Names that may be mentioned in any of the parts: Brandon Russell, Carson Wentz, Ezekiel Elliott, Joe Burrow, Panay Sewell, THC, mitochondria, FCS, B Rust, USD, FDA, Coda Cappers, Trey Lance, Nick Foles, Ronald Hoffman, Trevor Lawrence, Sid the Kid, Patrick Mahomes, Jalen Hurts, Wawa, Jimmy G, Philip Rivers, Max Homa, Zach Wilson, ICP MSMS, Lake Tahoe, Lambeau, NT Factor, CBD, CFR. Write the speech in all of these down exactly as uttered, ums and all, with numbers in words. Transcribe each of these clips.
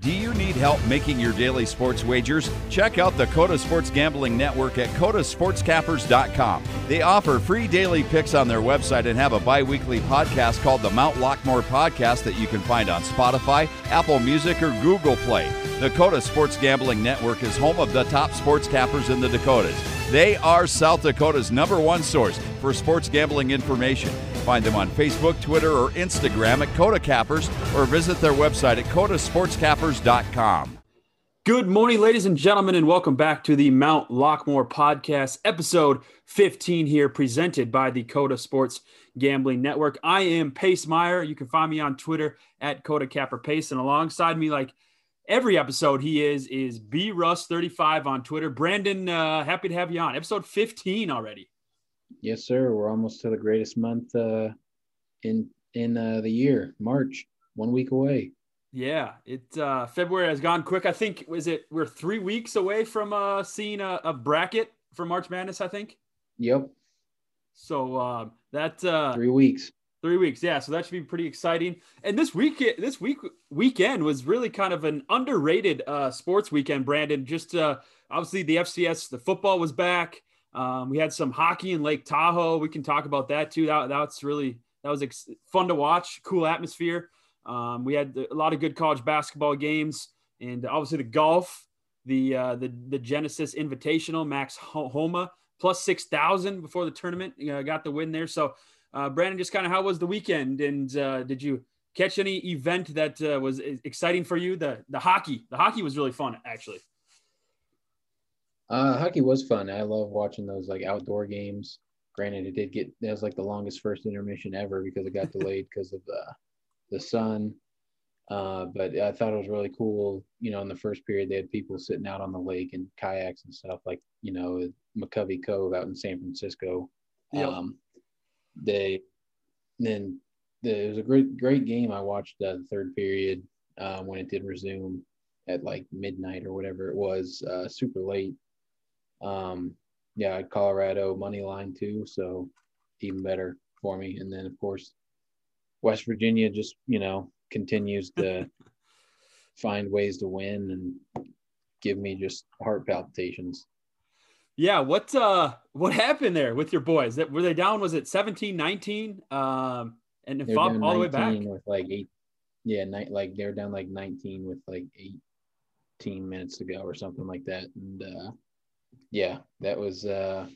Do you need help making your daily sports wagers? Check out the Coda Sports Gambling Network at Coda Sports Cappers dot com. They offer free daily picks on their website and have a bi-weekly podcast called the Mount Lockmore Podcast that you can find on Spotify, Apple Music, or Google Play. The Coda Sports Gambling Network is home of the top sports cappers in the Dakotas. They are South Dakota's number one source for sports gambling information. Find them on Facebook, Twitter, or Instagram at Coda Cappers, or visit their website at Coda Sports Cappers dot com. Good morning, ladies and gentlemen, and welcome back to the Mount Lockmore Podcast, episode fifteen here, presented by the Coda Sports Gambling Network. I am Pace Meyer. You can find me on Twitter at Coda Capper Pace, and alongside me, like every episode he is, is B Rust thirty-five on Twitter. Brandon, uh, happy to have you on. Episode fifteen already. Yes, sir. We're almost to the greatest month uh, in in uh, the year, March, one week away. Yeah, it uh, February has gone quick. I think was it we're three weeks away from uh, seeing a, a bracket for March Madness, I think. Yep. So uh, that uh, three weeks, three weeks. Yeah, so that should be pretty exciting. And this week, this week weekend was really kind of an underrated uh, sports weekend, Brandon. Just uh, obviously the F C S, the football was back. Um, we had some hockey in Lake Tahoe. We can talk about that too. That that's really, that was ex- fun to watch. Cool atmosphere. Um, we had a lot of good college basketball games, and obviously the golf, the, uh, the, the Genesis Invitational. Max Homa plus six thousand before the tournament, you know, got the win there. So, uh, Brandon, just kind of how was the weekend, and, uh, did you catch any event that uh, was exciting for you? The, the hockey, the hockey was really fun actually. Uh, hockey was fun. I love watching those like outdoor games. Granted, it did get, that was like the longest first intermission ever because it got delayed because of the, the sun. Uh, but I thought it was really cool. You know, in the first period, they had people sitting out on the lake in kayaks and stuff, like, you know, McCovey Cove out in San Francisco. Yep. Um, they, then the, it was a great, great game. I watched uh, the third period uh, when it did resume at like midnight or whatever it was, uh, super late. Um, yeah, Colorado money line too, so even better for me. And then of course, West Virginia just, you know, continues to find ways to win and give me just heart palpitations. Yeah. What, uh, what happened there with your boys? That were they down? Was it seventeen, nineteen? Um, and if all the way back with like eight, yeah, night, like they were down like nineteen with like eighteen minutes to go or something like that. And, uh, yeah, that was uh,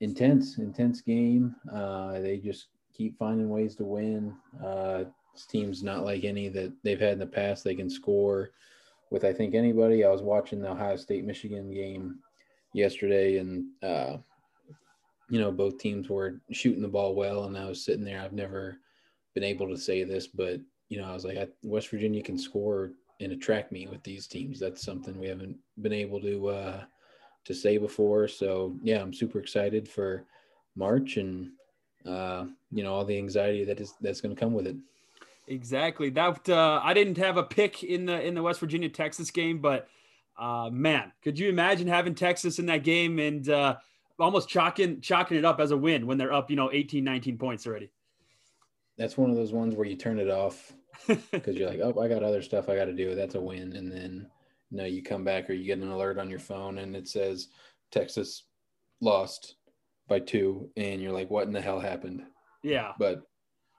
intense, intense game. Uh, they just keep finding ways to win. Uh, this team's not like any that they've had in the past. They can score with, I think, anybody. I was watching the Ohio State-Michigan game yesterday, and, uh, you know, both teams were shooting the ball well, and I was sitting there. I've never been able to say this, but, you know, I was like, I, West Virginia can score and attract me with these teams. That's something we haven't been able to uh, to say before. So yeah, I'm super excited for March and uh, you know, all the anxiety that is that's going to come with it. Exactly. That uh, I didn't have a pick in the in the West Virginia Texas game, but uh, man, could you imagine having Texas in that game and uh, almost chalking chalking it up as a win when they're up, you know, eighteen, nineteen points already? That's one of those ones where you turn it off because you're like, oh, I got other stuff I got to do. That's a win. And then, you know, you come back or you get an alert on your phone and it says Texas lost by two. And you're like, what in the hell happened? Yeah. But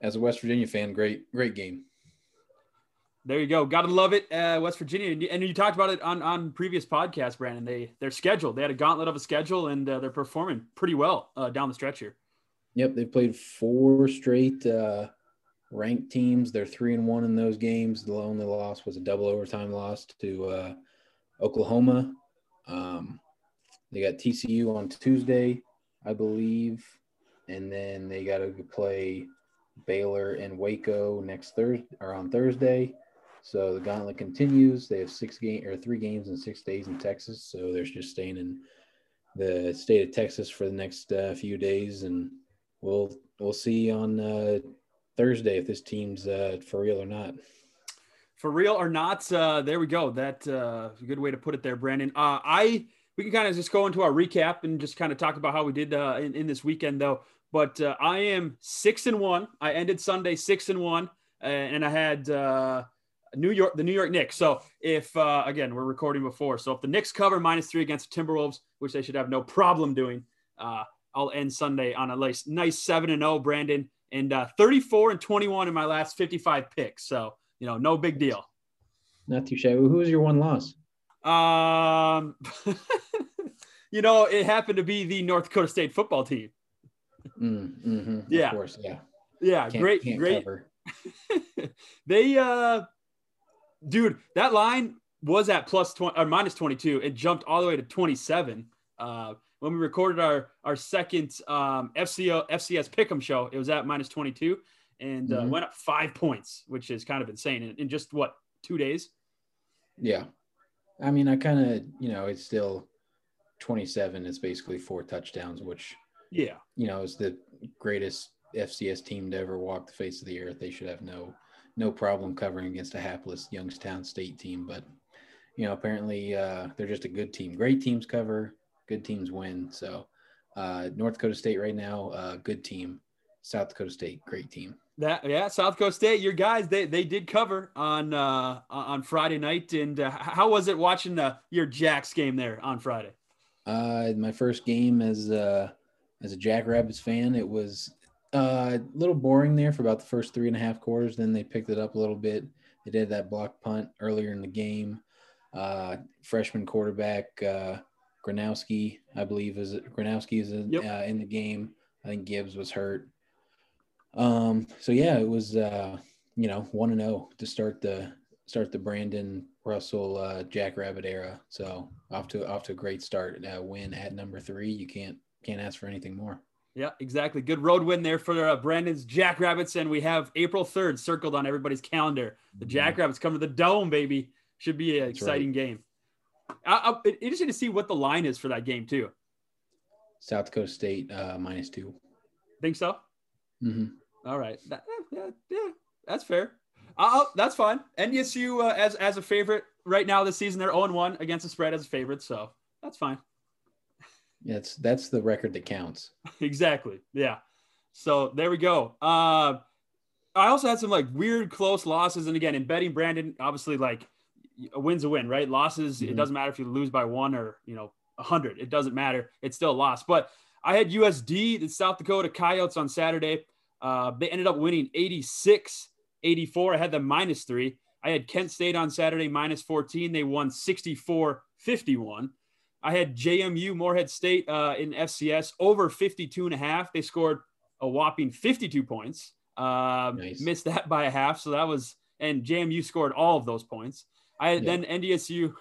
as a West Virginia fan, great, great game. There you go. Got to love it. Uh, West Virginia. And you talked about it on, on previous podcasts, Brandon. They, they're scheduled. They had a gauntlet of a schedule, and uh, they're performing pretty well uh, down the stretch here. Yep, they played four straight uh, ranked teams. They're three and one in those games. The only loss was a double overtime loss to uh, Oklahoma. Um, they got T C U on Tuesday, I believe, and then they got to play Baylor and Waco next Thursday or on Thursday. So the gauntlet continues. They have six game or three games in six days in Texas. So they're just staying in the state of Texas for the next uh, few days, and We'll we'll see on uh, Thursday if this team's uh, for real or not. For real or not, uh, there we go. That's uh, a good way to put it there, Brandon. Uh, I we can kind of just go into our recap and just kind of talk about how we did uh, in, in this weekend, though. But uh, I am six and one. I ended Sunday six and one, and I had uh, New York, the New York Knicks. So if, uh, again, we're recording before. So if the Knicks cover minus three against the Timberwolves, which they should have no problem doing, uh, I'll end Sunday on a nice seven and oh, Brandon, and uh, thirty-four and twenty-one in my last fifty-five picks. So, you know, no big deal. Not too shabby. Who was your one loss? Um, you know, it happened to be the North Dakota State football team. Mm, mm-hmm, yeah. Of course, yeah. Yeah, can't, great, can't great. They, uh, dude, that line was at plus twenty or minus twenty-two. It jumped all the way to twenty-seven. Uh, when we recorded our our second um, F C O F C S Pick'em show, it was at minus twenty-two and mm-hmm. uh, went up five points, which is kind of insane in, in just what, two days. Yeah, I mean, I kind of, you know, it's still twenty-seven. It's basically four touchdowns, which yeah, you know, is the greatest F C S team to ever walk the face of the earth. They should have no no problem covering against a hapless Youngstown State team. But, you know, apparently uh, they're just a good team. Great teams cover, good teams win. So uh, North Dakota State right now, uh, good team. South Dakota State, great team. That yeah, South Dakota State, your guys, they they did cover on uh, on Friday night. And uh, how was it watching uh, your Jacks game there on Friday? Uh, my first game as uh, as a Jackrabbits fan, it was Uh, a little boring there for about the first three and a half quarters. Then they picked it up a little bit. They did that block punt earlier in the game. Uh, freshman quarterback uh, Granowski, I believe, is Granowski is in, yep. uh, in the game. I think Gibbs was hurt. Um, so yeah, it was uh, you know one and zero to start the start the Brandon Russell uh, Jackrabbit era. So off to off to a great start. Uh, win at number three. You can't can't ask for anything more. Yeah, exactly. Good road win there for uh, Brandon's Jackrabbits. And we have April third circled on everybody's calendar. The Jackrabbits come to the Dome, baby. Should be an That's exciting right. game. I, I'm interested to see what the line is for that game, too. South Dakota State uh, minus two. Think so? Mm-hmm. All right. That, yeah, yeah, that's fair. I'll, that's fine. N D S U uh, as, as a favorite right now this season, they're oh and one against the spread as a favorite. So that's fine. That's that's the record that counts. Exactly. Yeah. So there we go. Uh, I also had some like weird close losses. And again, in betting, Brandon, obviously like a win's a win, right? Losses, mm-hmm. It doesn't matter if you lose by one or, you know, a hundred, it doesn't matter. It's still a loss. But I had U S D, the South Dakota Coyotes on Saturday. Uh, they ended up winning eighty-six eighty-four. I had them minus three. I had Kent State on Saturday, minus fourteen. They won sixty-four fifty-one. I had J M U, Morehead State uh, in F C S, over fifty-two and a half. They scored a whopping fifty-two points. Um, nice. Missed that by a half. So that was, and J M U scored all of those points. I had yeah. then N D S U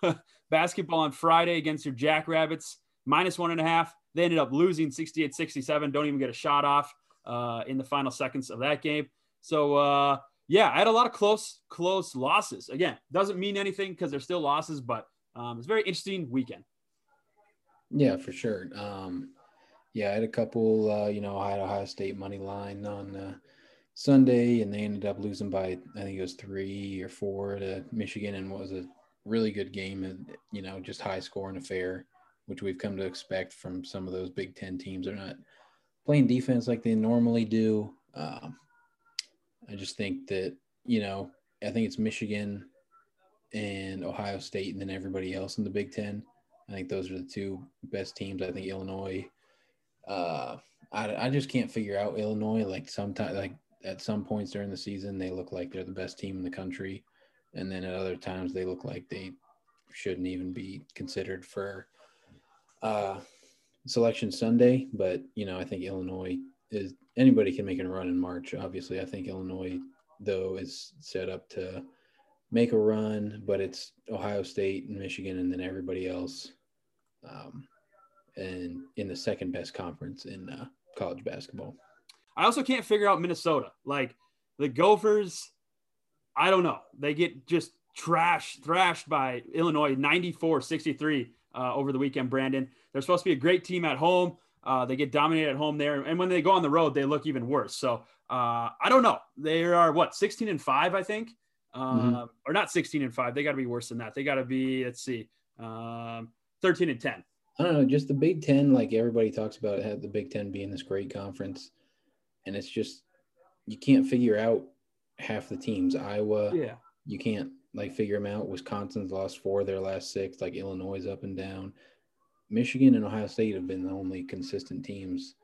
basketball on Friday against your Jackrabbits, minus one and a half. They ended up losing sixty-eight sixty-seven. Don't even get a shot off uh, in the final seconds of that game. So, uh, yeah, I had a lot of close, close losses. Again, doesn't mean anything because they're still losses, but um, it's a very interesting weekend. Yeah, for sure. Um, yeah, I had a couple, uh, you know, I had Ohio State money line on uh, Sunday, and they ended up losing by, I think it was three or four to Michigan, and was a really good game, and, you know, just high scoring affair, which we've come to expect from some of those Big Ten teams. They're not playing defense like they normally do. Um, I just think that, you know, I think it's Michigan and Ohio State and then everybody else in the Big Ten. I think those are the two best teams. I think Illinois, uh, I, I just can't figure out Illinois. Like sometimes, like at some points during the season, they look like they're the best team in the country. And then at other times they look like they shouldn't even be considered for uh, Selection Sunday. But, you know, I think Illinois is anybody can make a run in March. Obviously, I think Illinois though is set up to make a run, but it's Ohio State and Michigan and then everybody else. Um, and in the second best conference in uh, college basketball. I also can't figure out Minnesota. Like the Gophers, I don't know. They get just trashed, thrashed by Illinois ninety-four sixty-three uh, over the weekend, Brandon. They're supposed to be a great team at home. Uh, they get dominated at home there. And when they go on the road, they look even worse. So uh, I don't know. They are what, sixteen and five, I think, um, mm-hmm. or not sixteen and five. They got to be worse than that. They got to be, let's see. Um, thirteen and ten. I don't know, just the Big Ten, like everybody talks about it, the Big Ten being this great conference. And it's just, you can't figure out half the teams. Iowa, yeah. You can't like figure them out. Wisconsin's lost four of their last six, like Illinois is up and down. Michigan and Ohio State have been the only consistent teams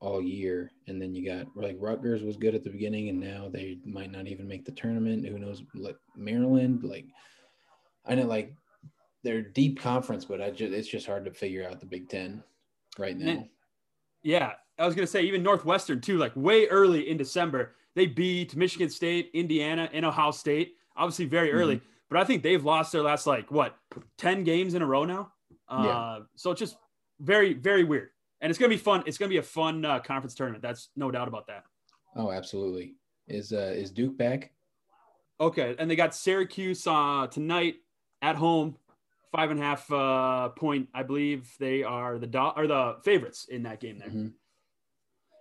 all year. And then you got like Rutgers was good at the beginning and now they might not even make the tournament. Who knows? Like Maryland, like I know like they're deep conference, but I just, it's just hard to figure out the Big Ten right now. And, yeah. I was going to say even Northwestern too, like way early in December, they beat Michigan State, Indiana, and Ohio State, obviously very early, mm-hmm. but I think they've lost their last, like what, ten games in a row now. Uh, yeah. So it's just very, very weird. And it's going to be fun. It's going to be a fun uh, conference tournament. That's no doubt about that. Oh, absolutely. Is, uh, is Duke back? Okay. And they got Syracuse uh, tonight at home, five and a half uh, point. I believe they are the do- or the favorites in that game there. Mm-hmm.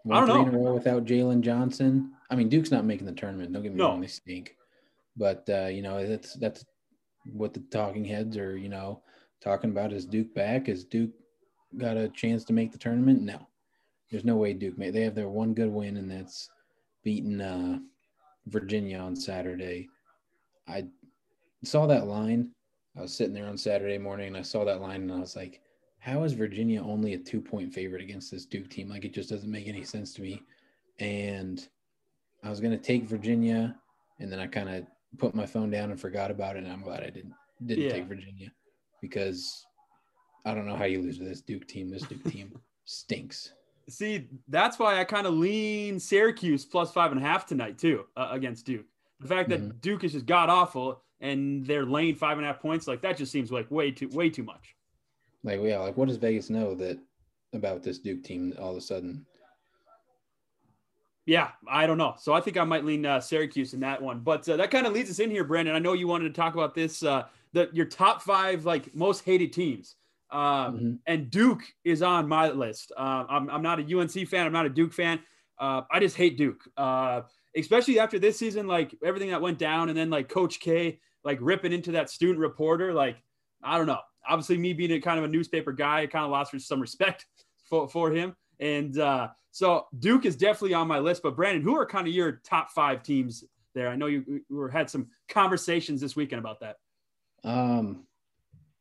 Well, I don't three know. In a row without Jalen Johnson. I mean, Duke's not making the tournament. Don't get me no. wrong. They stink. But, uh, you know, that's, that's what the talking heads are, you know, talking about. Is Duke back? Is Duke got a chance to make the tournament? No. There's no way Duke made. They have their one good win, and that's beating uh, Virginia on Saturday. I saw that line. I was sitting there on Saturday morning, and I saw that line, and I was like, how is Virginia only a two-point favorite against this Duke team? Like, it just doesn't make any sense to me. And I was going to take Virginia, and then I kind of put my phone down and forgot about it, and I'm glad I didn't didn't yeah. take Virginia because I don't know how you lose to this Duke team. This Duke team stinks. See, that's why I kind of lean Syracuse plus five and a half tonight too uh, against Duke. The fact that mm-hmm. Duke is just god-awful and they're laying five and a half points, like that just seems like way too way too much. Like, yeah, like what does Vegas know that about this Duke team all of a sudden? Yeah, I don't know. So I think I might lean uh, Syracuse in that one. But uh, that kind of leads us in here, Brandon. I know you wanted to talk about this, uh, the, your top five, like, most hated teams. Um, mm-hmm. And Duke is on my list. Uh, I'm, I'm not a U N C fan. I'm not a Duke fan. Uh, I just hate Duke, uh, especially after this season, like, everything that went down and then, like, Coach K, like, ripping into that student reporter. Like, I don't know. Obviously, me being a kind of a newspaper guy, I kind of lost some respect for, for him. And uh, so Duke is definitely on my list. But Brandon, who are kind of your top five teams there? I know you, you had some conversations this weekend about that. Um,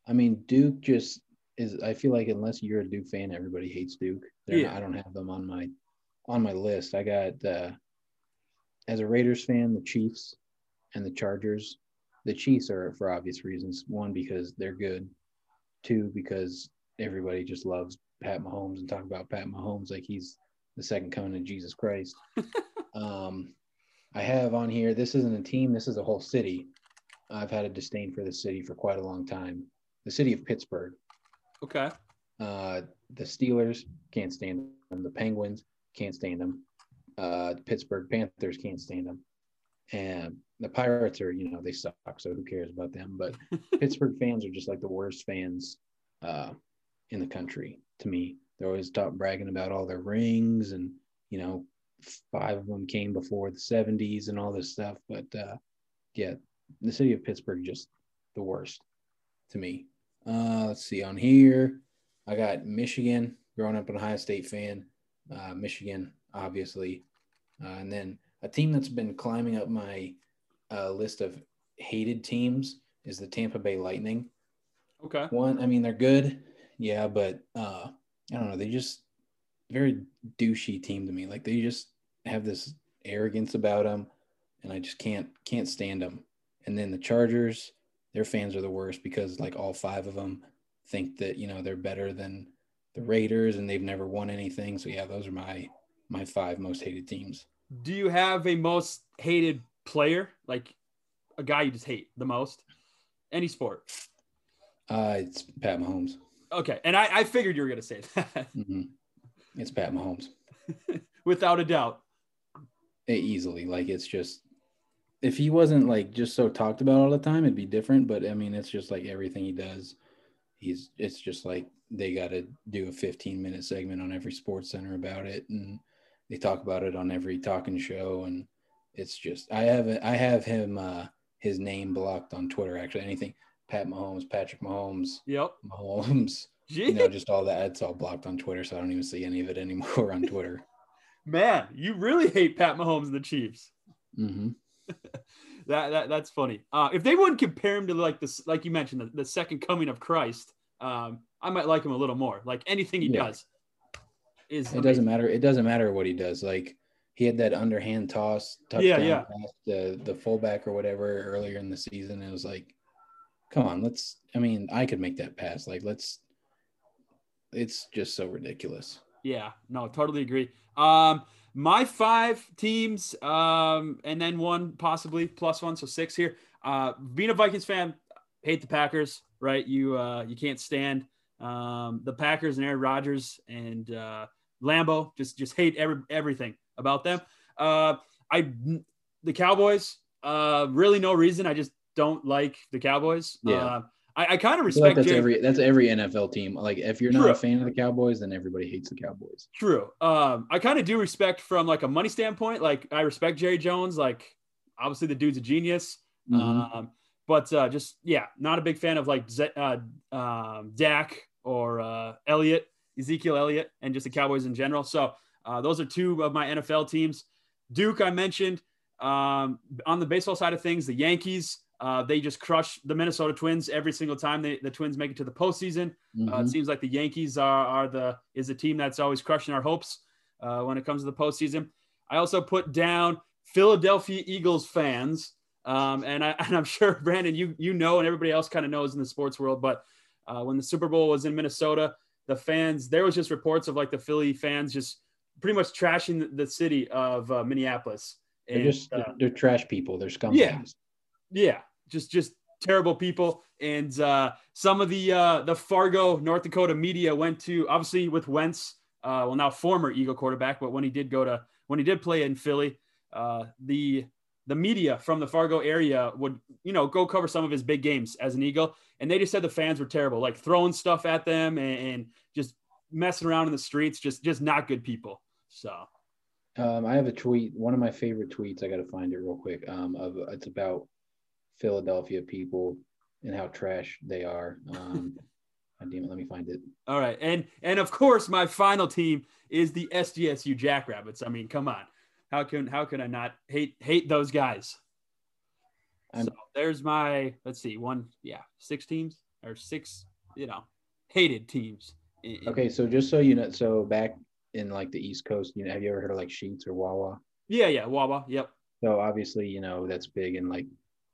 I mean, Duke just is. I feel like unless you're a Duke fan, everybody hates Duke. Yeah. Not, I don't have them on my on my list. I got uh, as a Raiders fan, the Chiefs and the Chargers. The Chiefs are for obvious reasons. One, because they're good. Two, because everybody just loves Pat Mahomes and talk about Pat Mahomes like he's the second coming of Jesus Christ. um, I have on here, this isn't a team, this is a whole city. I've had a disdain for this city for quite a long time. The city of Pittsburgh. Okay. Uh, the Steelers, can't stand them. The Penguins, can't stand them. Uh, the Pittsburgh Panthers, can't stand them. And the Pirates are, you know, they suck, so who cares about them? But Pittsburgh fans are just like the worst fans uh, in the country to me. They're always top bragging about all their rings and, you know, five of them came before the seventies and all this stuff. But, uh, yeah, the city of Pittsburgh, just the worst to me. Uh, let's see. On here, I got Michigan, growing up an Ohio State fan. Uh, Michigan, obviously. Uh, and then a team that's been climbing up my uh, list of hated teams is the Tampa Bay Lightning. Okay. One, I mean, they're good. Yeah, but uh, I don't know. They just very douchey team to me. Like, they just have this arrogance about them, and I just can't can't stand them. And then the Chargers, their fans are the worst because, like, all five of them think that, you know, they're better than the Raiders, and they've never won anything. So, yeah, those are my my five most hated teams. Do you have a most hated player, like a guy you just hate the most? Any sport? Uh, it's Pat Mahomes. Okay, and I, I figured you were going to say that. Mm-hmm. It's Pat Mahomes. Without a doubt. It easily. Like, it's just – if he wasn't, like, just so talked about all the time, it'd be different. But, I mean, it's just, like, everything he does, he's – it's just, like, they got to do a fifteen-minute segment on every sports center about it, and – they talk about it on every talking show, and it's just I have I have him uh, his name blocked on Twitter. Actually, anything Pat Mahomes, Patrick Mahomes, yep, Mahomes, Jeez. You know, just all that. It's all blocked on Twitter, so I don't even see any of it anymore on Twitter. Man, you really hate Pat Mahomes and the Chiefs. Mm-hmm. that, that that's funny. Uh, if they wouldn't compare him to like this, like you mentioned, the, the second coming of Christ, um, I might like him a little more. Like anything he yeah. does is amazing. It doesn't matter. It doesn't matter what he does. Like he had that underhand toss, touchdown yeah, yeah. pass, the the fullback or whatever earlier in the season. It was like, come on, let's. I mean, I could make that pass. Like let's. It's just so ridiculous. Yeah, no, totally agree. Um, my five teams, um, and then one possibly plus one, so six here. Uh, being a Vikings fan, hate the Packers, right? You uh, you can't stand um, the Packers and Aaron Rodgers and uh, Lambeau. Just just hate every everything about them. Uh, I the Cowboys, uh, really no reason. I just don't like the Cowboys. Yeah. Uh, I, I kind of respect like that's Jared. every that's every N F L team. Like if you're not True. a fan of the Cowboys, then everybody hates the Cowboys. True. Um, I kind of do respect from like a money standpoint. Like I respect Jerry Jones. Like obviously the dude's a genius. Mm-hmm. Um, but uh, just yeah, not a big fan of like Z- uh, um, Dak or uh, Elliott, Ezekiel Elliott, and just the Cowboys in general. So uh, those are two of my N F L teams. Duke, I mentioned um, on the baseball side of things, the Yankees. Uh, they just crush the Minnesota Twins every single time they, the Twins make it to the postseason. Mm-hmm. Uh, it seems like the Yankees are, are the is a team that's always crushing our hopes uh, when it comes to the postseason. I also put down Philadelphia Eagles fans, um, and, I, and I'm sure Brandon, you you know, and everybody else kind of knows in the sports world. But uh, when the Super Bowl was in Minnesota, the fans there was just reports of like the Philly fans just pretty much trashing the city of uh, Minneapolis. They're and, just uh, they're trash people. They're scumbags. Yeah. Yeah. Just, just terrible people. And uh, some of the uh, the Fargo, North Dakota media went to obviously with Wentz, uh, well now former Eagle quarterback, but when he did go to when he did play in Philly, uh, the the media from the Fargo area would you know go cover some of his big games as an Eagle, and they just said the fans were terrible, like throwing stuff at them and, and just messing around in the streets, just just not good people. So um, I have a tweet, one of my favorite tweets. I got to find it real quick. Um, of it's about Philadelphia people and how trash they are. Um, God damn it, let me find it. All right. And, and of course my final team is the S D S U Jackrabbits. I mean, come on, how can, how can I not hate, hate those guys? I'm, so there's my, let's see one. Yeah. Six teams or six, you know, hated teams. In, okay. So just so you know, so back in like the East Coast, you know, have you ever heard of like Sheetz or Wawa? Yeah. Yeah. Wawa. Yep. So obviously, you know, that's big in like,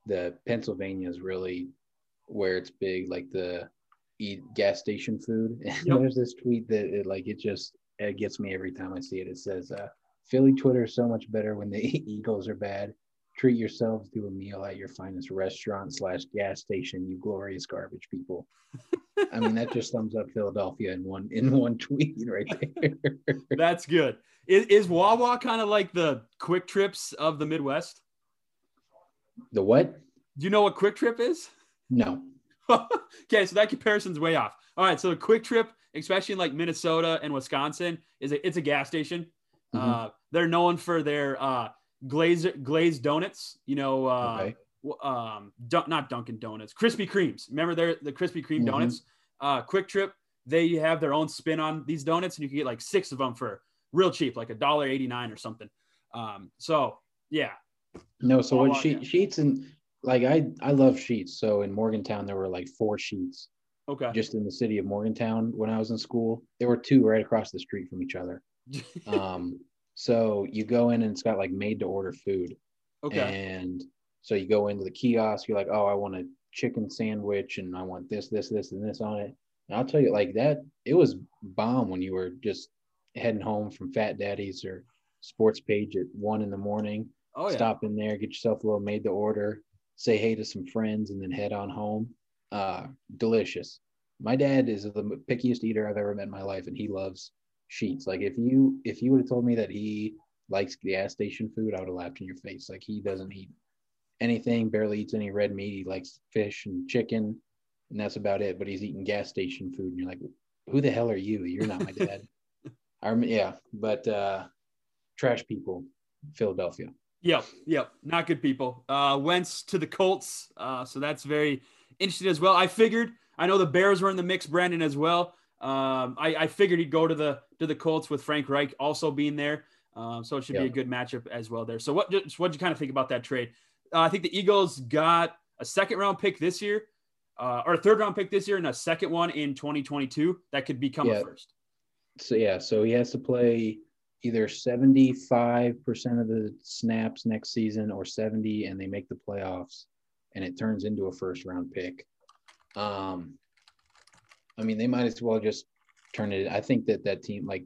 the Pennsylvania is really where it's big, like the eat gas station food. And yep. There's this tweet that it, like, it just, it gets me every time I see it. It says, uh, Philly Twitter is so much better when the Eagles are bad. Treat yourselves to a meal at your finest restaurant slash gas station, you glorious garbage people. I mean, that just sums up Philadelphia in one, in one tweet right there. That's good. Is, is Wawa kind of like the Quick Trips of the Midwest? The what? Do you know what Quick Trip is? No. Okay, so that comparison's way off. All right, so the Quick Trip, especially in like Minnesota and Wisconsin, is a, it's a gas station. Mm-hmm. Uh, they're known for their uh, glazed glazed donuts. You know, uh, okay. um, dun- not Dunkin' Donuts, Krispy Kremes. Remember their the Krispy Kreme mm-hmm. donuts? Uh, Quick Trip, they have their own spin on these donuts, and you can get like six of them for real cheap, like one dollar and eighty-nine cents or something. Um, so yeah. No, so when she, Sheetz and like I, I love Sheetz. So in Morgantown, there were like four Sheetz. Okay. Just in the city of Morgantown when I was in school, there were two right across the street from each other. um, so you go in and it's got like made to order food. Okay. And so you go into the kiosk, you're like, oh, I want a chicken sandwich and I want this, this, this, and this on it. And I'll tell you, like that, it was bomb when you were just heading home from Fat Daddy's or Sports Page at one in the morning. Oh, yeah. Stop in there, get yourself a little made to order, say hey to some friends, and then head on home. Uh, delicious. My dad is the pickiest eater I've ever met in my life, and he loves Sheetz. Like if you if you would have told me that he likes gas station food, I would have laughed in your face. Like he doesn't eat anything, barely eats any red meat. He likes fish and chicken, and that's about it. But he's eating gas station food, and you're like, who the hell are you? You're not my dad. I rem- yeah, but uh, trash people, Philadelphia. Yep, yep, not good people. Uh, Wentz to the Colts, uh, so that's very interesting as well. I figured, I know the Bears were in the mix, Brandon, as well. Um, I, I figured he'd go to the to the Colts with Frank Reich also being there, um, so it should yep. be a good matchup as well there. So what? Just, what'd you kind of think about that trade? Uh, I think the Eagles got a second round pick this year, uh, or a third round pick this year, and a second one in twenty twenty-two that could become yeah. a first. So yeah, so he has to play either seventy-five percent of the snaps next season or seventy, and they make the playoffs, and it turns into a first round pick. Um, I mean, they might as well just turn it. I think that that team, like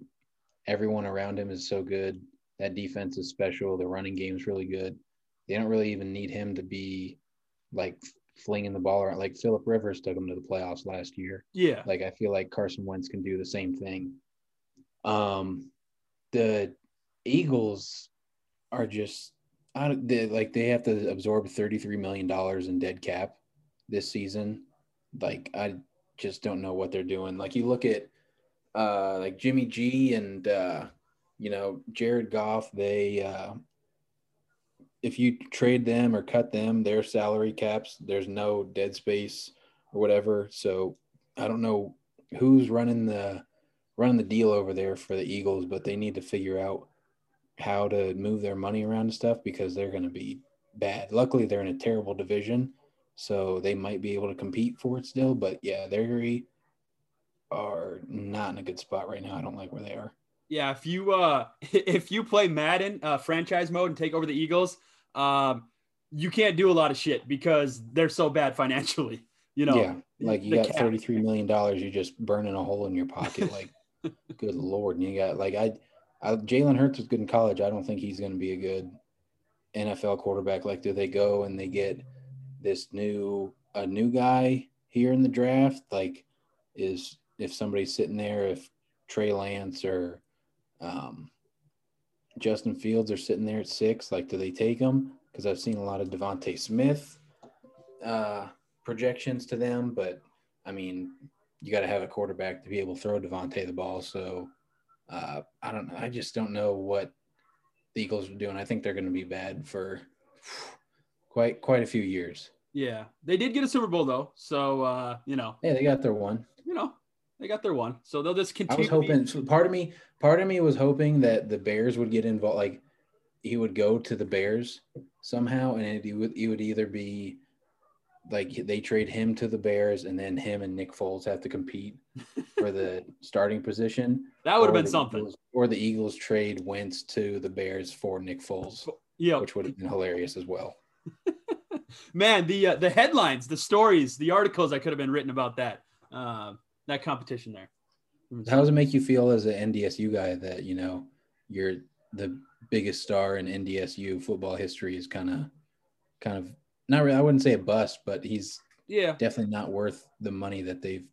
everyone around him, is so good. That defense is special. The running game is really good. They don't really even need him to be like flinging the ball around. Like Philip Rivers took him to the playoffs last year. Yeah. Like I feel like Carson Wentz can do the same thing. Um, the Eagles are just out of the, like they have to absorb thirty-three million dollars in dead cap this season. Like I just don't know what they're doing. Like you look at uh, like Jimmy G and uh, you know, Jared Goff, they, uh, if you trade them or cut them, their salary caps, there's no dead space or whatever. So I don't know who's running the running the deal over there for the Eagles, but they need to figure out how to move their money around and stuff because they're going to be bad. Luckily, they're in a terrible division, so they might be able to compete for it still. But, yeah, they are not in a good spot right now. I don't like where they are. Yeah, if you uh, if you play Madden uh, franchise mode and take over the Eagles, um, you can't do a lot of shit because they're so bad financially. You know, yeah, like you got cap. thirty-three million dollars, you're just burning a hole in your pocket. Like, good Lord. And you got like I, I Jalen Hurts was good in college. I don't think he's going to be a good N F L quarterback. Like, do they go and they get this new a new guy here in the draft? Like, is if somebody's sitting there, if Trey Lance or Um, Justin Fields are sitting there at six. Like, do they take them? Because I've seen a lot of DeVonta Smith uh, projections to them, but I mean, you got to have a quarterback to be able to throw DeVonta the ball. So uh, I don't know. I just don't know what the Eagles are doing. I think they're going to be bad for quite quite a few years. Yeah, they did get a Super Bowl though, so uh, you know. Yeah, they got their one. You know. They got their one, so they'll just continue. I was hoping. So part of me, part of me was hoping that the Bears would get involved. Like he would go to the Bears somehow, and it would, it would either be like they trade him to the Bears, and then him and Nick Foles have to compete for the starting position. That would have been something. Eagles, or the Eagles trade Wentz to the Bears for Nick Foles, yeah, which would have been hilarious as well. Man, the uh, the headlines, the stories, the articles I could have been written about that. Um, That competition there. How does it make you feel as an N D S U guy that, you know, you're the biggest star in N D S U football history is kind of, kind of not really, I wouldn't say a bust, but he's yeah definitely not worth the money that they've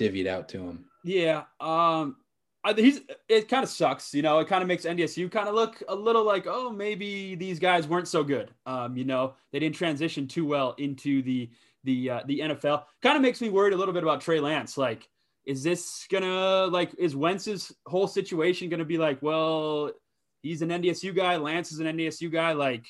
divvied out to him. Yeah. Um, I, he's, it kind of sucks, you know, it kind of makes N D S U kind of look a little like, oh, maybe these guys weren't so good. Um, you know, they didn't transition too well into the, the uh, the N F L. Kind of makes me worried a little bit about Trey Lance. Like, is this gonna like is Wentz's whole situation gonna be like, well, he's an N D S U guy, Lance is an N D S U guy, like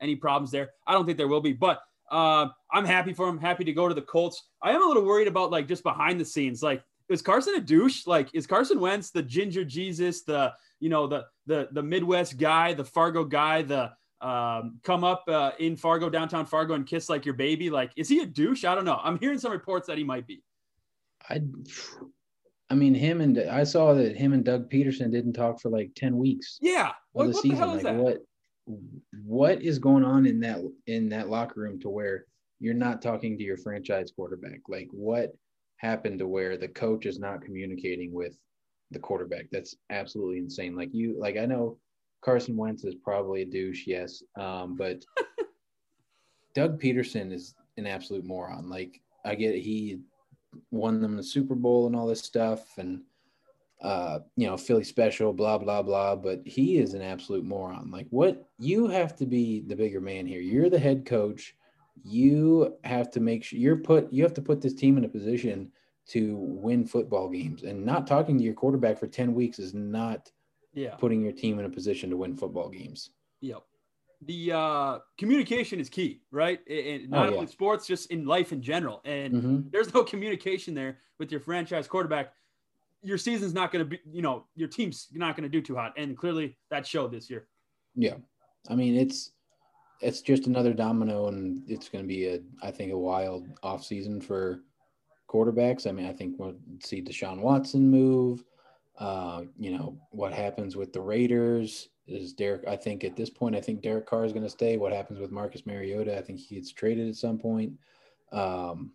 any problems there? I don't think there will be, but uh, I'm happy for him. Happy to go to the Colts. I am a little worried about like just behind the scenes. Like, is Carson a douche? Like, is Carson Wentz the ginger Jesus, the you know the the the Midwest guy, the Fargo guy, the Um, come up uh, in Fargo, downtown Fargo, and kiss like your baby? Like, is he a douche? I don't know. I'm hearing some reports that he might be. I, I mean, him and I saw that him and Doug Pederson didn't talk for like ten weeks. Yeah, what, the what season. The hell is like, that? What, what is going on in that in that locker room to where you're not talking to your franchise quarterback? Like, what happened to where the coach is not communicating with the quarterback? That's absolutely insane. Like you, like I know. Carson Wentz is probably a douche, yes, um, but Doug Pederson is an absolute moron. Like, I get it, he won them the Super Bowl and all this stuff and, uh, you know, Philly special, blah, blah, blah, but he is an absolute moron. Like, what – you have to be the bigger man here. You're the head coach. You have to make sure – you're put – you have to put this team in a position to win football games, and not talking to your quarterback for ten weeks is not – yeah, putting your team in a position to win football games. Yep. The uh, communication is key, right? And not oh, yeah. only sports, just in life in general. And mm-hmm. there's no communication there with your franchise quarterback. Your season's not going to be, you know, your team's not going to do too hot. And clearly that showed this year. Yeah. I mean, it's, it's just another domino, and it's going to be a, I think, a wild offseason for quarterbacks. I mean, I think we'll see Deshaun Watson move. Uh, you know, what happens with the Raiders is Derek. I think at this point, I think Derek Carr is going to stay. What happens with Marcus Mariota? I think he gets traded at some point. Um,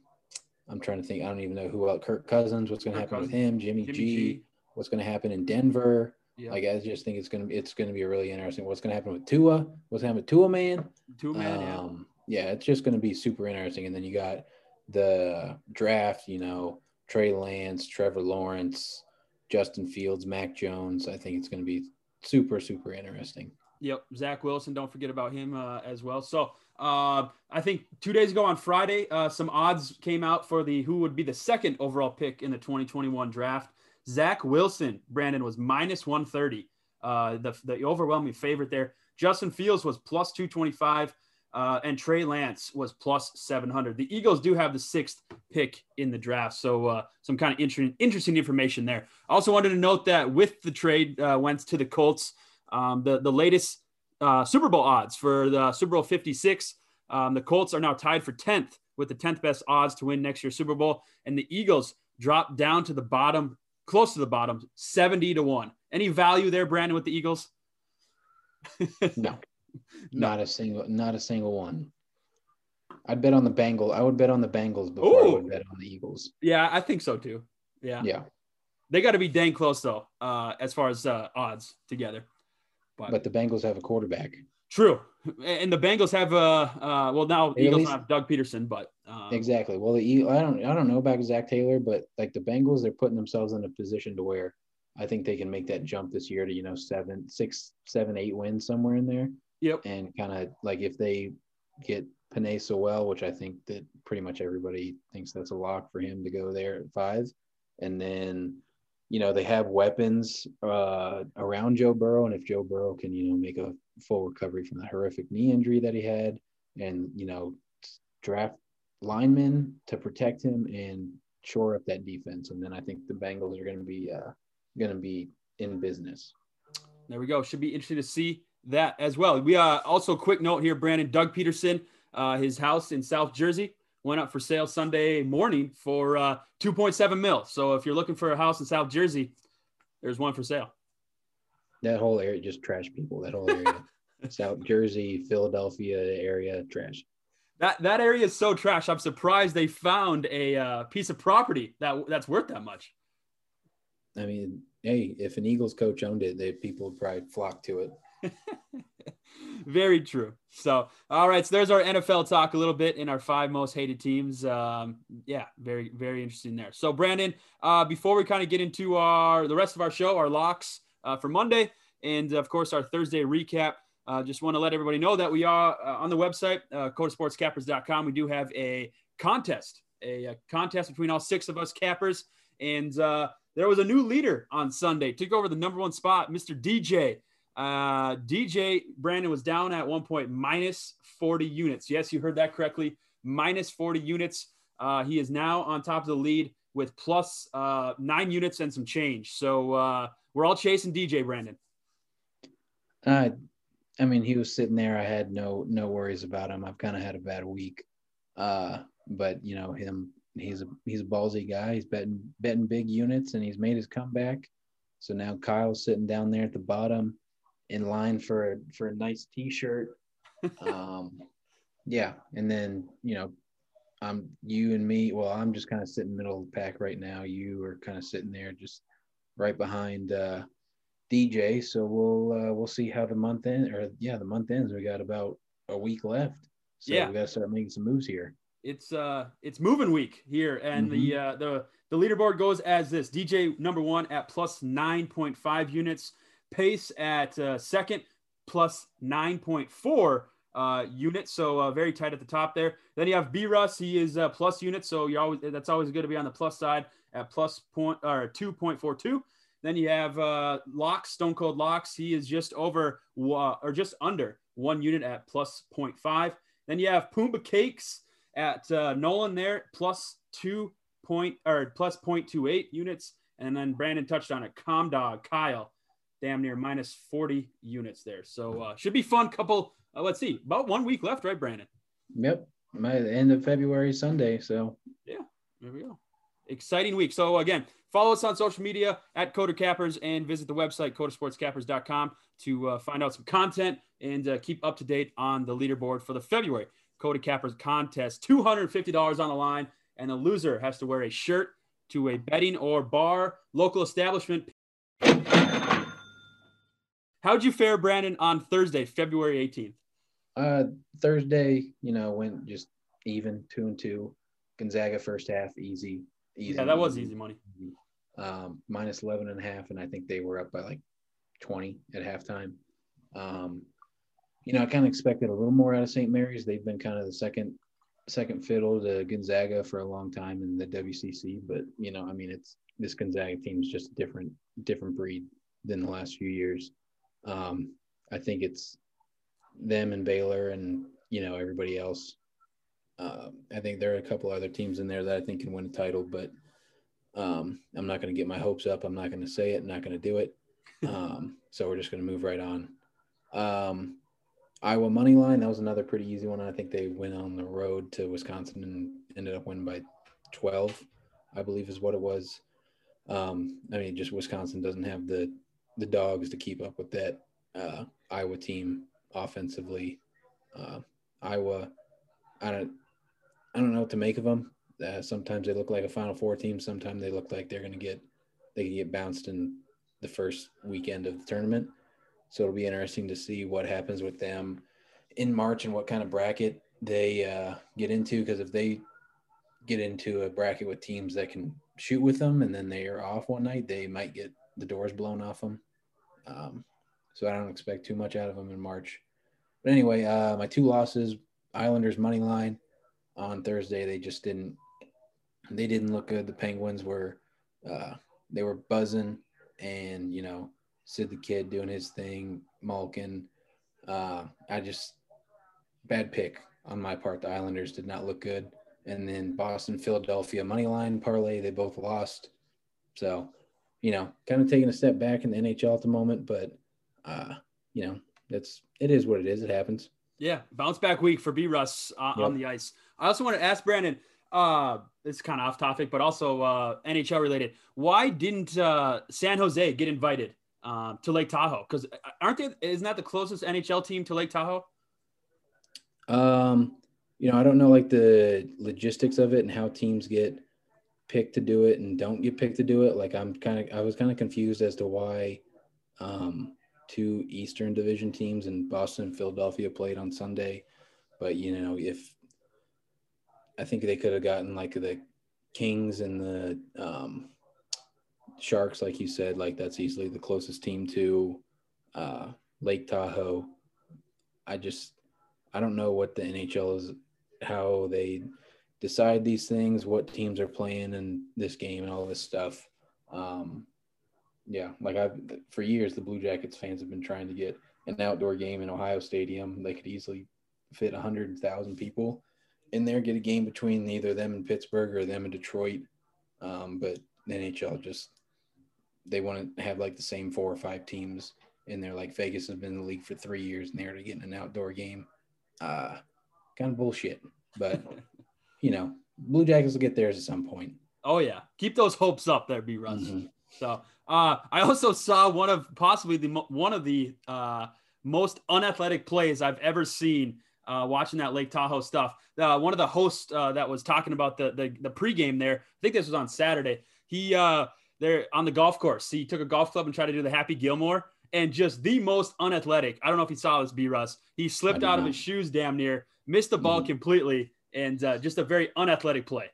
I'm trying to think. I don't even know who else. Kirk Cousins. What's going to happen Cousins. with him? Jimmy, Jimmy G, G. What's going to happen in Denver? Yeah. Like, I just think it's going to be, it's going to be really interesting. What's going to happen with Tua? What's going to happen with Tua, man? Tua, man, um, yeah. Yeah, it's just going to be super interesting. And then you got the draft, you know, Trey Lance, Trevor Lawrence, Justin Fields, Mac Jones. I think it's going to be super, super interesting. Yep. Zach Wilson. Don't forget about him uh, as well. So uh, I think two days ago on Friday, uh, some odds came out for the, who would be the second overall pick in the twenty twenty-one draft. Zach Wilson, Brandon, was minus one thirty, uh, the, the overwhelming favorite there. Justin Fields was plus two twenty-five, uh, and Trey Lance was plus seven hundred. The Eagles do have the sixth pick in the draft, so uh, some kind of interesting, interesting information there. I also wanted to note that with the trade uh, went to the Colts, um, the, the latest uh, Super Bowl odds for the Super Bowl fifty-six, um, the Colts are now tied for tenth with the tenth best odds to win next year's Super Bowl, and the Eagles dropped down to the bottom, close to the bottom, seventy to one. Any value there, Brandon, with the Eagles? No, not a single, not a single one. I'd bet on the Bengals. I would bet on the Bengals before Ooh. I would bet on the Eagles. Yeah, I think so too. Yeah. Yeah. They got to be dang close though, uh, as far as uh, odds together. But, but the Bengals have a quarterback. True. And the Bengals have a uh, uh, well now the Eagles least, have Doug Pederson, but um, exactly. Well, the I don't I don't know about Zach Taylor, but like the Bengals, they're putting themselves in a position to where I think they can make that jump this year to, you know, seven, six, seven, eight wins somewhere in there. Yep. And kind of like if they get Panay Sewell, which I think that pretty much everybody thinks that's a lock for him to go there at five, and then, you know, they have weapons uh, around Joe Burrow, and if Joe Burrow can, you know, make a full recovery from the horrific knee injury that he had, and, you know, draft linemen to protect him and shore up that defense, and then I think the Bengals are going to be uh, going to be in business. There we go. Should be interesting to see that as well. We uh, also quick note here, Brandon, Doug Pederson, uh, his house in South Jersey went up for sale Sunday morning for uh, two point seven mil. So if you're looking for a house in South Jersey, there's one for sale. That whole area, just trash people. That whole area, South Jersey, Philadelphia area, trash. That that area is so trash. I'm surprised they found a uh, piece of property that that's worth that much. I mean, hey, if an Eagles coach owned it, they, people would probably flock to it. Very true. So, all right. So there's our N F L talk a little bit in our five most hated teams. Um, yeah, very, very interesting there. So Brandon, uh, before we kind of get into our, the rest of our show, our locks uh, for Monday, and of course our Thursday recap, uh, just want to let everybody know that we are uh, on the website, uh, Coda Sports Cappers dot com. We do have a contest, a, a contest between all six of us cappers. And uh, there was a new leader on Sunday, took over the number one spot, Mister D J. Uh, D J, Brandon, was down at one point, minus forty units. Yes, you heard that correctly. minus forty units. Uh, he is now on top of the lead with plus uh, nine units and some change. So uh, we're all chasing D J, Brandon. Uh, I mean, he was sitting there. I had no, no worries about him. I've kind of had a bad week. Uh, but you know, him, he's a, he's a ballsy guy. He's betting, betting big units, and he's made his comeback. So now Kyle's sitting down there at the bottom, in line for for a nice t-shirt. Um yeah, and then, you know, I'm you and me, well, I'm just kind of sitting middle of the pack right now. You are kind of sitting there just right behind uh D J. So we'll uh, we'll see how the month ends, or yeah, the month ends. We got about a week left. So yeah, we got to start making some moves here. It's uh it's moving week here, and mm-hmm. the uh the the leaderboard goes as this. D J number one at plus nine point five units. Pace at uh, second, plus nine point four uh, units, so uh, very tight at the top there. Then you have B Rust. He is uh, plus units, so you always that's always good to be on the plus side at plus point or two point four two. Then you have uh, Locks, Stone Cold Locks. He is just over uh, or just under one unit at plus zero point five. Then you have Pumbaa Cakes at uh, Nolan there, plus two point or plus zero point two eight units. And then Brandon touched on a Comdog Kyle, damn near minus forty units there. So uh, should be fun couple uh, let's see, about one week left, right, Brandon? Yep. My end of February, Sunday. So yeah, there we go. Exciting week. So again, follow us on social media at Coda Cappers and visit the website Coda Sports Cappers dot com to uh, find out some content and uh, keep up to date on the leaderboard for the February Coda Cappers contest. two hundred fifty dollars on the line, and the loser has to wear a shirt to a betting or bar local establishment. How'd you fare, Brandon, on Thursday, February eighteenth? Uh, Thursday, you know, went just even two and two. Gonzaga first half, easy, easy. Yeah, that was easy money. Um, minus eleven and a half, and I think they were up by like twenty at halftime. Um, you know, I kind of expected a little more out of Saint Mary's. They've been kind of the second, second fiddle to Gonzaga for a long time in the W C C. But you know, I mean, it's this Gonzaga team is just a different, different breed than the last few years. Um, I think it's them and Baylor and, you know, everybody else. Um, I think there are a couple other teams in there that I think can win a title, but um, I'm not going to get my hopes up. I'm not going to say it. I'm not going to do it. Um, so we're just going to move right on. Um, Iowa money line. That was another pretty easy one. I think they went on the road to Wisconsin and ended up winning by twelve, I believe is what it was. Um, I mean, just Wisconsin doesn't have the, the dogs to keep up with that uh, Iowa team offensively. Uh, Iowa, I don't, I don't know what to make of them. Uh, sometimes they look like a Final Four team. Sometimes they look like they're going to get, they can get bounced in the first weekend of the tournament. So it'll be interesting to see what happens with them in March and what kind of bracket they uh, get into. Because if they get into a bracket with teams that can shoot with them and then they are off one night, they might get the doors blown off them. Um, so I don't expect too much out of them in March. But anyway, uh, my two losses, Islanders money line on Thursday. They just didn't, they didn't look good. The Penguins were, uh, they were buzzing and, you know, Sid the Kid doing his thing, Malkin. Uh, I just, bad pick on my part. The Islanders did not look good. And then Boston, Philadelphia money line parlay, they both lost. So, you know, kind of taking a step back in the N H L at the moment, but uh, you know, that's, it is what it is. It happens. Yeah. Bounce back week for B Rust uh, yep. on the ice. I also want to ask Brandon, uh, it's kind of off topic, but also uh, N H L related. Why didn't uh, San Jose get invited um, to Lake Tahoe? Cause aren't they, isn't that the closest N H L team to Lake Tahoe? Um, you know, I don't know like the logistics of it and how teams get picked to do it and don't get picked to do it. Like I'm kind of, I was kind of confused as to why um, two Eastern Division teams in Boston and Philadelphia played on Sunday. But, you know, if I think they could have gotten like the Kings and the um, Sharks, like you said, like that's easily the closest team to uh, Lake Tahoe. I just, I don't know what the N H L is, how they decide these things, what teams are playing in this game and all this stuff. Um, yeah, like I've for years, the Blue Jackets fans have been trying to get an outdoor game in Ohio Stadium. They could easily fit one hundred thousand people in there, get a game between either them and Pittsburgh or them and Detroit. Um, but the N H L just, they want to have like the same four or five teams in there. Like Vegas has been in the league for three years and they're already getting an outdoor game. Uh, kind of bullshit, but you know, Blue Jackets will get theirs at some point. Oh yeah. Keep those hopes up there, B Russ. Mm-hmm. So, uh, I also saw one of possibly the, one of the, uh, most unathletic plays I've ever seen, uh, watching that Lake Tahoe stuff. Uh, one of the hosts, uh, that was talking about the, the, the pregame there, I think this was on Saturday. He, uh, there on the golf course, he took a golf club and tried to do the Happy Gilmore and just the most unathletic. I don't know if he saw this, B Russ. He slipped out know. of his shoes, damn near missed the ball mm-hmm. completely. And uh, just a very unathletic play.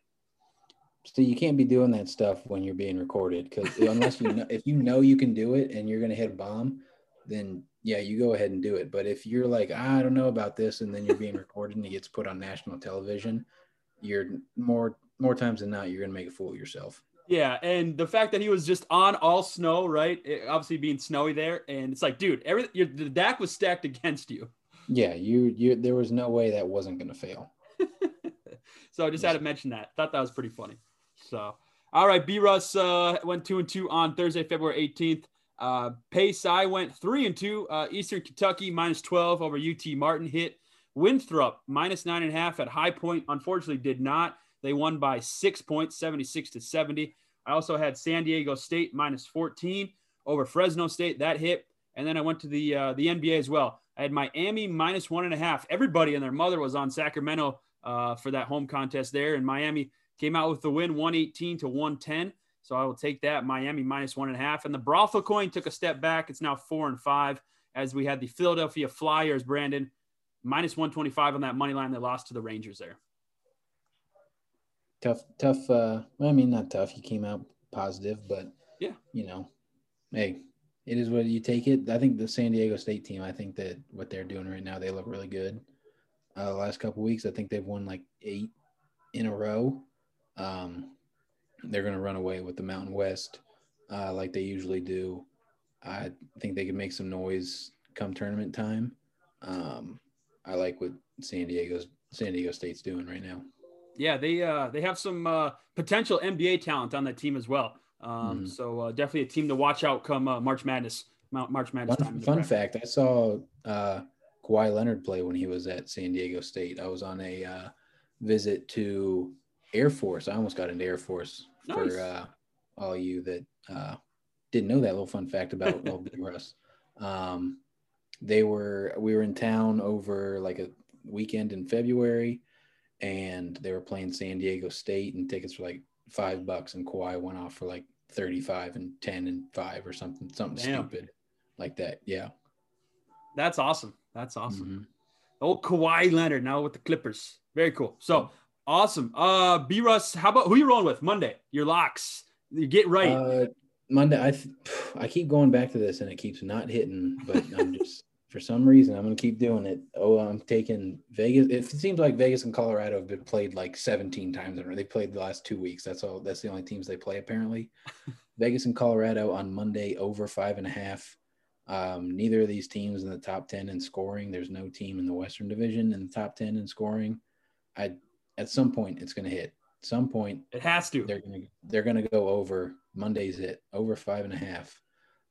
So you can't be doing that stuff when you're being recorded, because unless you know, if you know you can do it and you're going to hit a bomb, then yeah, you go ahead and do it. But if you're like, I don't know about this, and then you're being recorded and it gets put on national television, you're more more times than not you're going to make a fool of yourself. Yeah, and the fact that he was just on all snow, right? It, obviously being snowy there, and it's like, dude, every your, the deck was stacked against you. Yeah, you you there was no way that wasn't going to fail. So I just had to mention that. Thought that was pretty funny. So, all right, B Russ uh, went two and two on Thursday, February eighteenth. Uh, Pace Meyer went three and two. Uh, Eastern Kentucky minus twelve over U T Martin hit. Winthrop minus nine and a half at High Point. Unfortunately, did not. They won by six points, seventy-six to seventy. I also had San Diego State minus fourteen over Fresno State. That hit. And then I went to the uh, the N B A as well. I had Miami minus one and a half. Everybody and their mother was on Sacramento uh, for that home contest there. And Miami came out with the win, one eighteen to one ten. So I will take that, Miami minus one and a half. And the brothel coin took a step back. It's now four and five, as we had the Philadelphia Flyers, Brandon, minus one twenty-five on that money line. They lost to the Rangers there. Tough, tough. Uh, I mean, not tough. You came out positive, but, yeah, you know, hey, it is what you take it. I think the San Diego State team, I think that what they're doing right now, they look really good. Uh, the last couple of weeks, I think they've won like eight in a row. Um, they're going to run away with the Mountain West uh, like they usually do. I think they could make some noise come tournament time. Um, I like what San Diego's San Diego State's doing right now. Yeah, they uh, they have some uh, potential N B A talent on that team as well. Um, mm-hmm. So uh, definitely a team to watch out come uh, March Madness. March Madness fun, time. Fun fact, I saw uh, Kawhi Leonard play when he was at San Diego State. I was on a uh, visit to Air Force. I almost got into Air Force. Nice. For uh, all you that uh, didn't know that little fun fact about B Rust. Um, they were we were in town over like a weekend in February, and they were playing San Diego State, and tickets were like five bucks, and Kawhi went off for like thirty-five and ten and five or something, something Damn. stupid like that. Yeah, that's awesome. That's awesome. Mm-hmm. Old Kawhi Leonard now with the Clippers. Very cool. So awesome. Uh, B Russ, how about who you rolling with Monday? Your locks. You get right. Uh, Monday. I th- I keep going back to this, and it keeps not hitting, but I'm just. For some reason, I'm going to keep doing it. Oh, I'm taking Vegas. It seems like Vegas and Colorado have been played like seventeen times in a row. They played the last two weeks. That's all. That's the only teams they play, apparently. Vegas and Colorado on Monday over five and a half. Um, neither of these teams in the top ten in scoring. There's no team in the Western Division in the top ten in scoring. I at some point it's going to hit. At some point it has to. They're going to they're going to go over. Monday's it over five and a half.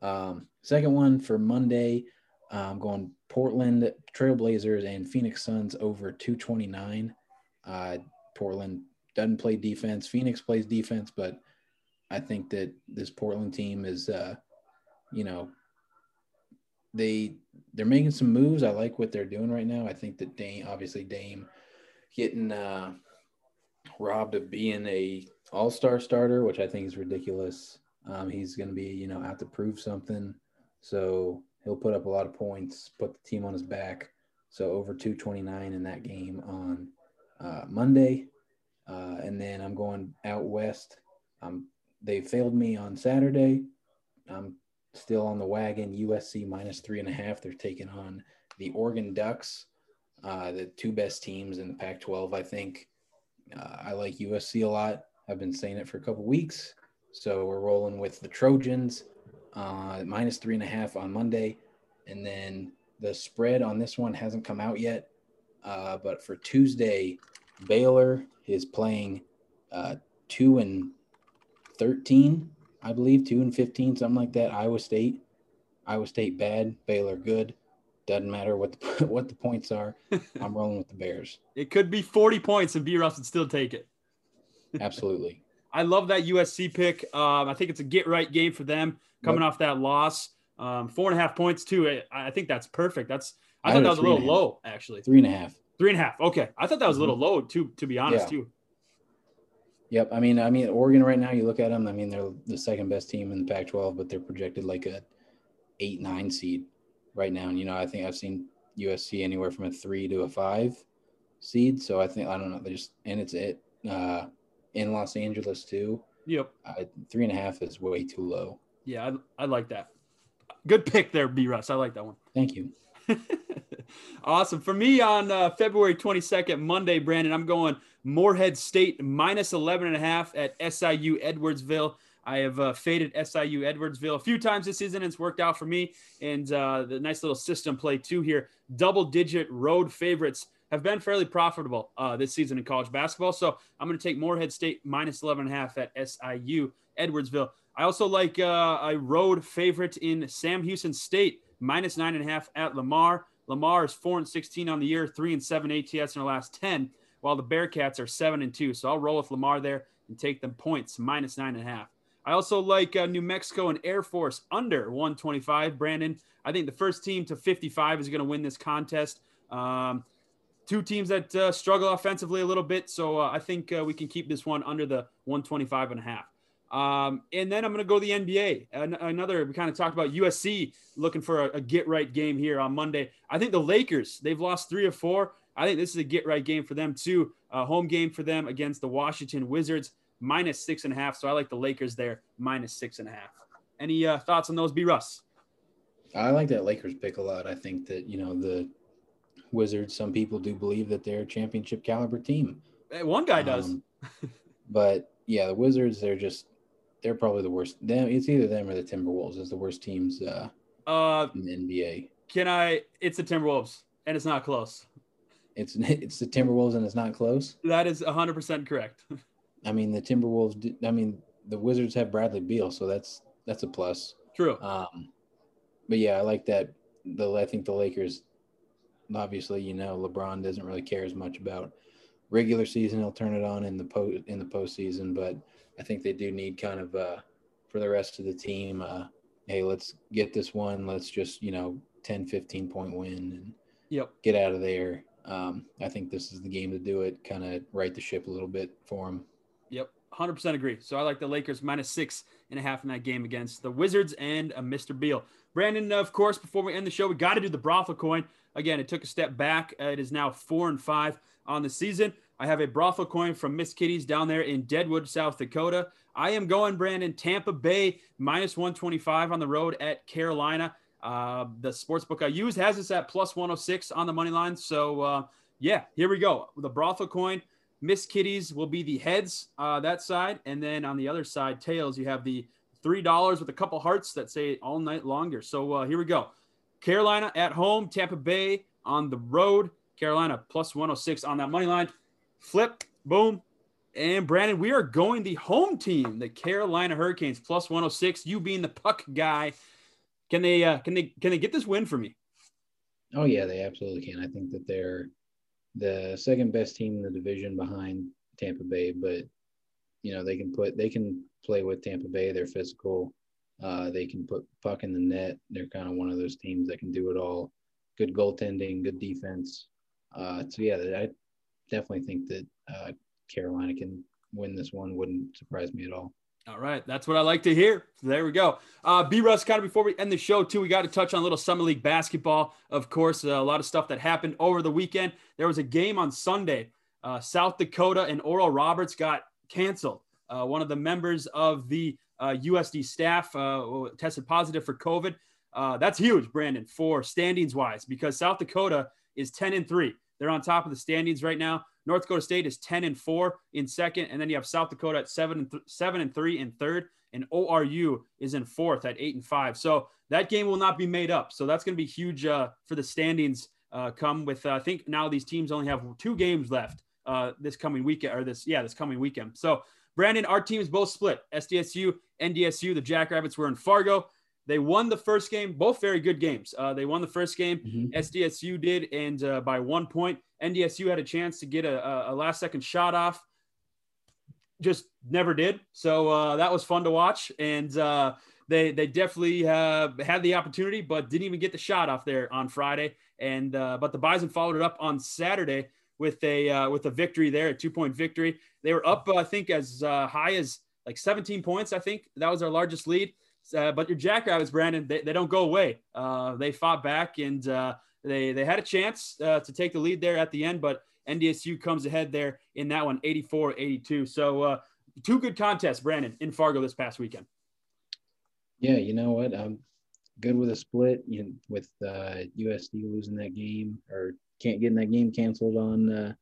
Um, second one for Monday. I'm um, going Portland Trailblazers and Phoenix Suns over two twenty-nine. Uh, Portland doesn't play defense. Phoenix plays defense, but I think that this Portland team is, uh, you know, they, they're making some moves. I like what they're doing right now. I think that Dame, obviously Dame getting uh, robbed of being a all-star starter, which I think is ridiculous. Um, he's going to be, you know, out to prove something. So he'll put up a lot of points, put the team on his back. So over two twenty-nine in that game on uh, Monday. Uh, and then I'm going out west. Um, they failed me on Saturday. I'm still on the wagon. U S C minus three and a half. They're taking on the Oregon Ducks, uh, the two best teams in the Pac twelve, I think. Uh, I like U S C a lot. I've been saying it for a couple weeks. So we're rolling with the Trojans. Uh, minus three and a half on Monday. And then the spread on this one hasn't come out yet. Uh, but for Tuesday, Baylor is playing uh, two and thirteen, I believe, two and fifteen, something like that. Iowa State, Iowa State bad, Baylor good. Doesn't matter what the, what the points are. I'm rolling with the Bears. It could be forty points and B Russ would still take it. Absolutely. I love that U S C pick. Um, I think it's a get-right game for them coming yep. off that loss. Um, four and a half points, too. I, I think that's perfect. That's I, I thought that was a little low, actually. Three and a half. Three and a half. Okay. I thought that was a little low, too, to be honest, yeah. too. Yep. I mean, I mean, Oregon right now, you look at them, I mean, they're the second-best team in the Pac twelve, but they're projected like a eight, nine seed right now. And, you know, I think I've seen U S C anywhere from a three to a five seed. So I think – I don't know. They just – and it's it. Uh, in Los Angeles too. Yep. Uh, three and a half is way too low. Yeah, I, I like that. Good pick there, B Russ. I like that one. Thank you. Awesome. For me on uh, February twenty-second, Monday, Brandon, I'm going Moorhead State minus eleven and a half at S I U Edwardsville. I have uh, faded S I U Edwardsville a few times this season. It's worked out for me. And uh, the nice little system play too here. Double digit road favorites have been fairly profitable uh, this season in college basketball. So I'm going to take Moorhead State minus eleven and a half at S I U Edwardsville. I also like uh, a road favorite in Sam Houston State, minus nine and a half at Lamar. Lamar is four and sixteen on the year, three and seven A T S in the last ten, while the Bearcats are seven and two. So I'll roll with Lamar there and take them points, minus nine and a half. I also like uh, New Mexico and Air Force under one twenty-five. Brandon, I think the first team to fifty-five is going to win this contest. Um, two teams that uh, struggle offensively a little bit. So uh, I think uh, we can keep this one under the one twenty-five and a half. Um, and then I'm going to go to the N B A. An- another, we kind of talked about U S C looking for a, a get-right game here on Monday. I think the Lakers, they've lost three or four. I think this is a get-right game for them too. A home game for them against the Washington Wizards. Minus six and a half. So I like the Lakers there, minus six and a half. Any uh, thoughts on those, B Russ? I like that Lakers pick a lot. I think that, you know, the Wizards, some people do believe that they're a championship caliber team. Hey, one guy does. Um, but yeah, the Wizards, they're just, they're probably the worst. Them, it's either them or the Timberwolves is the worst teams uh, uh, in the N B A. Can I, it's the Timberwolves and it's not close. It's, it's the Timberwolves and it's not close. That is a hundred percent correct. I mean, the Timberwolves, I mean, the Wizards have Bradley Beal, so that's that's a plus. True. Um, but, yeah, I like that. The I think the Lakers, obviously, you know, LeBron doesn't really care as much about regular season. He'll turn it on in the po- in the postseason, but I think they do need kind of uh, for the rest of the team, uh, hey, let's get this one. Let's just, you know, ten, fifteen-point win and yep. get out of there. Um, I think this is the game to do it, kind of right the ship a little bit for them. Yep, one hundred percent agree. So I like the Lakers minus six and a half in that game against the Wizards and uh, Mister Beal. Brandon, of course, before we end the show, we got to do the brothel coin. Again, it took a step back. Uh, it is now four and five on the season. I have a brothel coin from Miss Kitty's down there in Deadwood, South Dakota. I am going, Brandon, Tampa Bay minus one twenty-five on the road at Carolina. Uh, the sports book I use has us at plus one oh six on the money line. So, uh, yeah, here we go. The brothel coin. Miss Kitties will be the heads, uh, that side. And then on the other side, tails, you have the three dollars with a couple hearts that say all night longer. So uh, here we go. Carolina at home, Tampa Bay on the road. Carolina plus one oh six on that money line. Flip, boom. And Brandon, we are going the home team, the Carolina Hurricanes, plus one oh six. You being the puck guy. Can they, uh, can they, can they get this win for me? Oh, yeah, they absolutely can. I think that they're the second best team in the division behind Tampa Bay, but you know, they can put, they can play with Tampa Bay. They're physical. Uh, they can put puck in the net. They're kind of one of those teams that can do it all. Good goaltending, good defense. Uh, so yeah, I definitely think that uh, Carolina can win this one. Wouldn't surprise me at all. All right. That's what I like to hear. There we go. Uh, B-Russ, kind of before we end the show, too, we got to touch on a little Summer League basketball. Of course, uh, a lot of stuff that happened over the weekend. There was a game on Sunday. Uh, South Dakota and Oral Roberts got canceled. Uh, one of the members of the uh, U S D staff uh, tested positive for COVID. Uh, that's huge, Brandon, for standings-wise, because South Dakota is ten and three. They're on top of the standings right now. North Dakota State is ten and four in second, and then you have South Dakota at seven and th- seven and three in third, and O R U is in fourth at eight and five. So that game will not be made up. So that's going to be huge uh, for the standings. Uh, come with uh, I think now these teams only have two games left uh, this coming weekend or this yeah this coming weekend. So Brandon, our teams both split. S D S U, N D S U, the Jackrabbits were in Fargo. They won the first game, both very good games. Uh, they won the first game, mm-hmm. S D S U did, and uh, by one point. N D S U had a chance to get a, a last-second shot off, just never did. So uh, that was fun to watch, and uh, they they definitely uh, had the opportunity, but didn't even get the shot off there on Friday. And uh, but the Bison followed it up on Saturday with a uh, with a victory there, a two-point victory. They were up, uh, I think, as uh, high as like seventeen points. I think that was their largest lead. Uh, but your Jackrabbits, Brandon, they, they don't go away. Uh, they fought back, and uh, they they had a chance uh, to take the lead there at the end, but N D S U comes ahead there in that one, eighty-four eighty-two. So uh, two good contests, Brandon, in Fargo this past weekend. Yeah, you know what? I'm good with a split. You know, with uh, U S D losing that game or can't getting that game canceled on uh,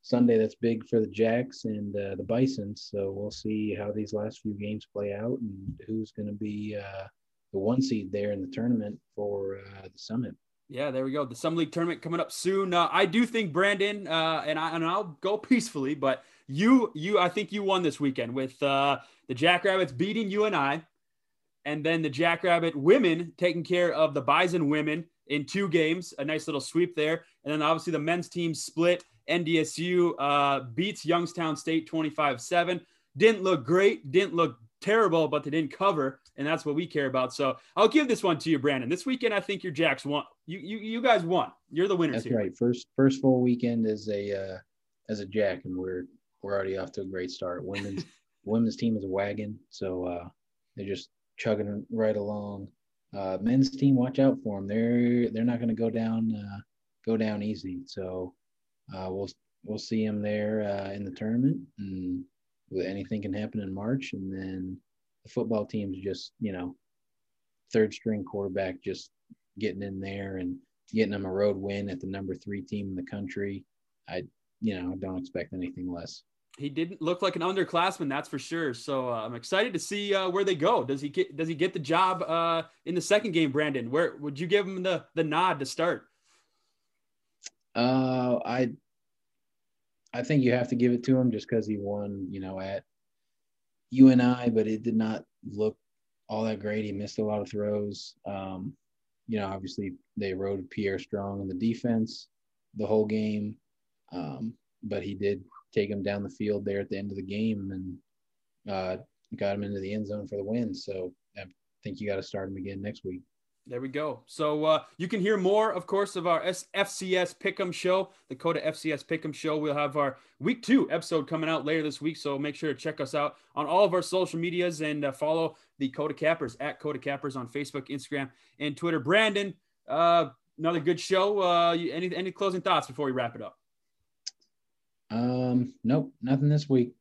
Sunday, that's big for the Jacks and uh, the Bison. So we'll see how these last few games play out and who's going to be uh, the one seed there in the tournament for uh, the Summit. Yeah, there we go. The Summer League tournament coming up soon. Uh, I do think Brandon uh, and I and I'll go peacefully, but You, you, I think you won this weekend with uh, the Jackrabbits beating you and I, and then the Jackrabbit women taking care of the Bison women in two games, a nice little sweep there. And then obviously the men's team split. N D S U uh, beats Youngstown State twenty-five seven. Didn't look great, didn't look terrible, but they didn't cover, and that's what we care about. So I'll give this one to you, Brandon. This weekend, I think your Jacks won. You, you, you guys won. You're the winners that's here. That's right. First, first full weekend as a uh, as a Jack, and we're we're already off to a great start. Women's women's team is a wagon, so uh, they're just chugging right along. Uh, men's team, watch out for them. They're they're not going to go down uh, go down easy. So uh, we'll we'll see them there uh, in the tournament. And anything can happen in March, and then the football team's just, you know, third string quarterback just getting in there and getting them a road win at the number three team in the country. I, you know, don't expect anything less. He didn't look like an underclassman, that's for sure. So uh, I'm excited to see uh, where they go. Does he get does he get the job uh, in the second game, Brandon? Where would you give him the the nod to start? Uh, I. I think you have to give it to him just because he won, you know, at U N I, but it did not look all that great. He missed a lot of throws. Um, you know, obviously they rode Pierre Strong in the defense the whole game, um, but he did take him down the field there at the end of the game and uh, got him into the end zone for the win. So I think you got to start him again next week. There we go. So uh, you can hear more, of course, of our F C S Pick'em show, the Coda F C S Pick'em show. We'll have our week two episode coming out later this week. So make sure to check us out on all of our social medias and uh, follow the Coda Cappers at Coda Cappers on Facebook, Instagram, and Twitter. Brandon, uh, another good show. Uh, any, any closing thoughts before we wrap it up? Um, nope, nothing this week.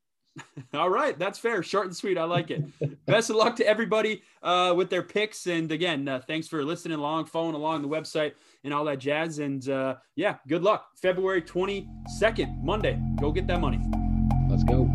All right. That's fair. Short and sweet. I like it. Best of luck to everybody uh, with their picks. And again, uh, thanks for listening along, following along the website and all that jazz. And uh, yeah, good luck. February twenty-second, Monday. Go get that money. Let's go.